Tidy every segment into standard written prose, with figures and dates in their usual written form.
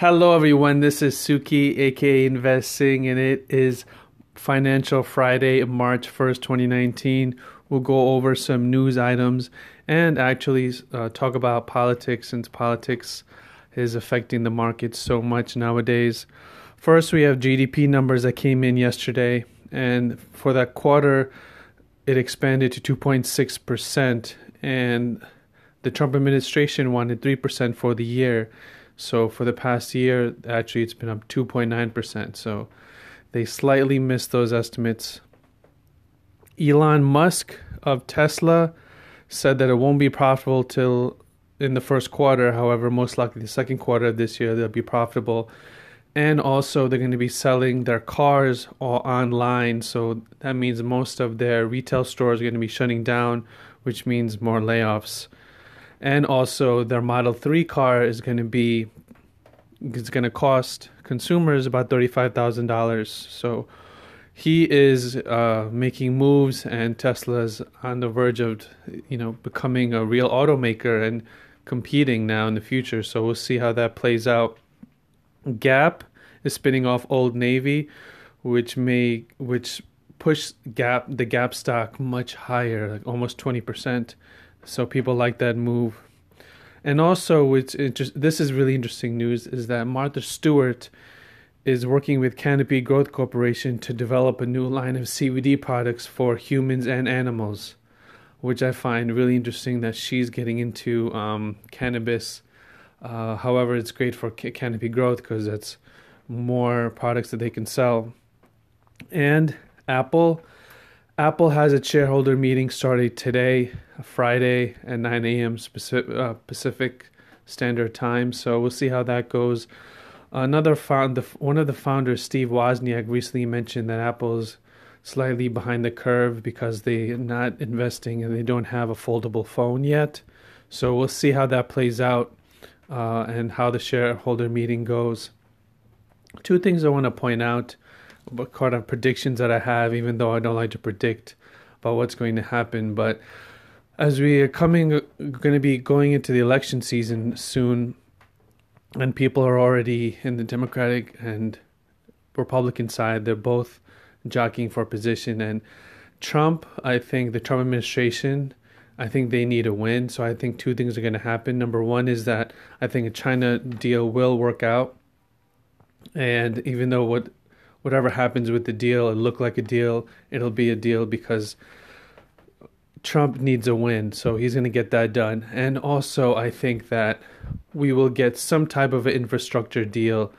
Hello everyone, this is Suki, aka Investing, and it is Financial Friday, March 1st, 2019. We'll go over some news items and actually talk about politics, since politics is affecting the market so much nowadays. First, we have GDP numbers that came in yesterday, and for that quarter, it expanded to 2.6%, and the Trump administration wanted 3% for the year. So for the past year, actually, it's been up 2.9%. So they slightly missed those estimates. Elon Musk of Tesla said that it won't be profitable till in the first quarter. However, most likely the second quarter of this year, they'll be profitable. And also, they're going to be selling their cars all online. So that means most of their retail stores are going to be shutting down, which means more layoffs. And also, their Model 3 car is going to cost consumers about $35,000. So he is making moves, and Tesla's on the verge of, becoming a real automaker and competing now in the future. So we'll see how that plays out. Gap is spinning off Old Navy, which pushed the Gap stock much higher, like almost 20%. So people like that move. And also, this is really interesting news, is that Martha Stewart is working with Canopy Growth Corporation to develop a new line of CBD products for humans and animals, which I find really interesting that she's getting into cannabis. However, it's great for Canopy Growth because that's more products that they can sell. And Apple has its shareholder meeting starting today, Friday at 9 a.m. Pacific Standard Time. So we'll see how that goes. One of the founders, Steve Wozniak, recently mentioned that Apple's slightly behind the curve because they're not investing and they don't have a foldable phone yet. So we'll see how that plays out and how the shareholder meeting goes. Two things I want to point out. What kind of predictions that I have, even though I don't like to predict about what's going to happen. But as we are going to be going into the election season soon, and people are already in the Democratic and Republican side, they're both jockeying for position. And the Trump administration, I think they need a win. So I think two things are going to happen. Number one is that I think a China deal will work out. And even though whatever happens with the deal, it looked like a deal, it'll be a deal because Trump needs a win. So he's going to get that done. And also, I think that we will get some type of an infrastructure deal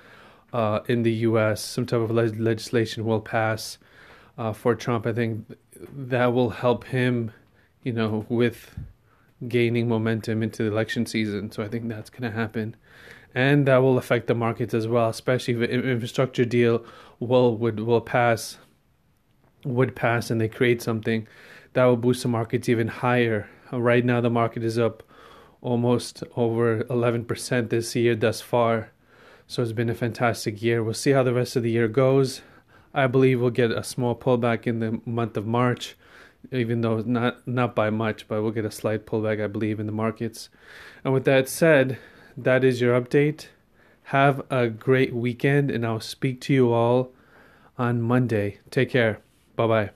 in the U.S. Some type of legislation will pass for Trump. I think that will help him, with gaining momentum into the election season. So I think that's going to happen. And that will affect the markets as well, especially if an infrastructure deal would pass and they create something that will boost the markets even higher. Right now, the market is up almost over 11% this year thus far. So it's been a fantastic year. We'll see how the rest of the year goes. I believe we'll get a small pullback in the month of March, even though not by much, but we'll get a slight pullback, I believe, in the markets. And with that said, that is your update. Have a great weekend, and I'll speak to you all on Monday. Take care. Bye-bye.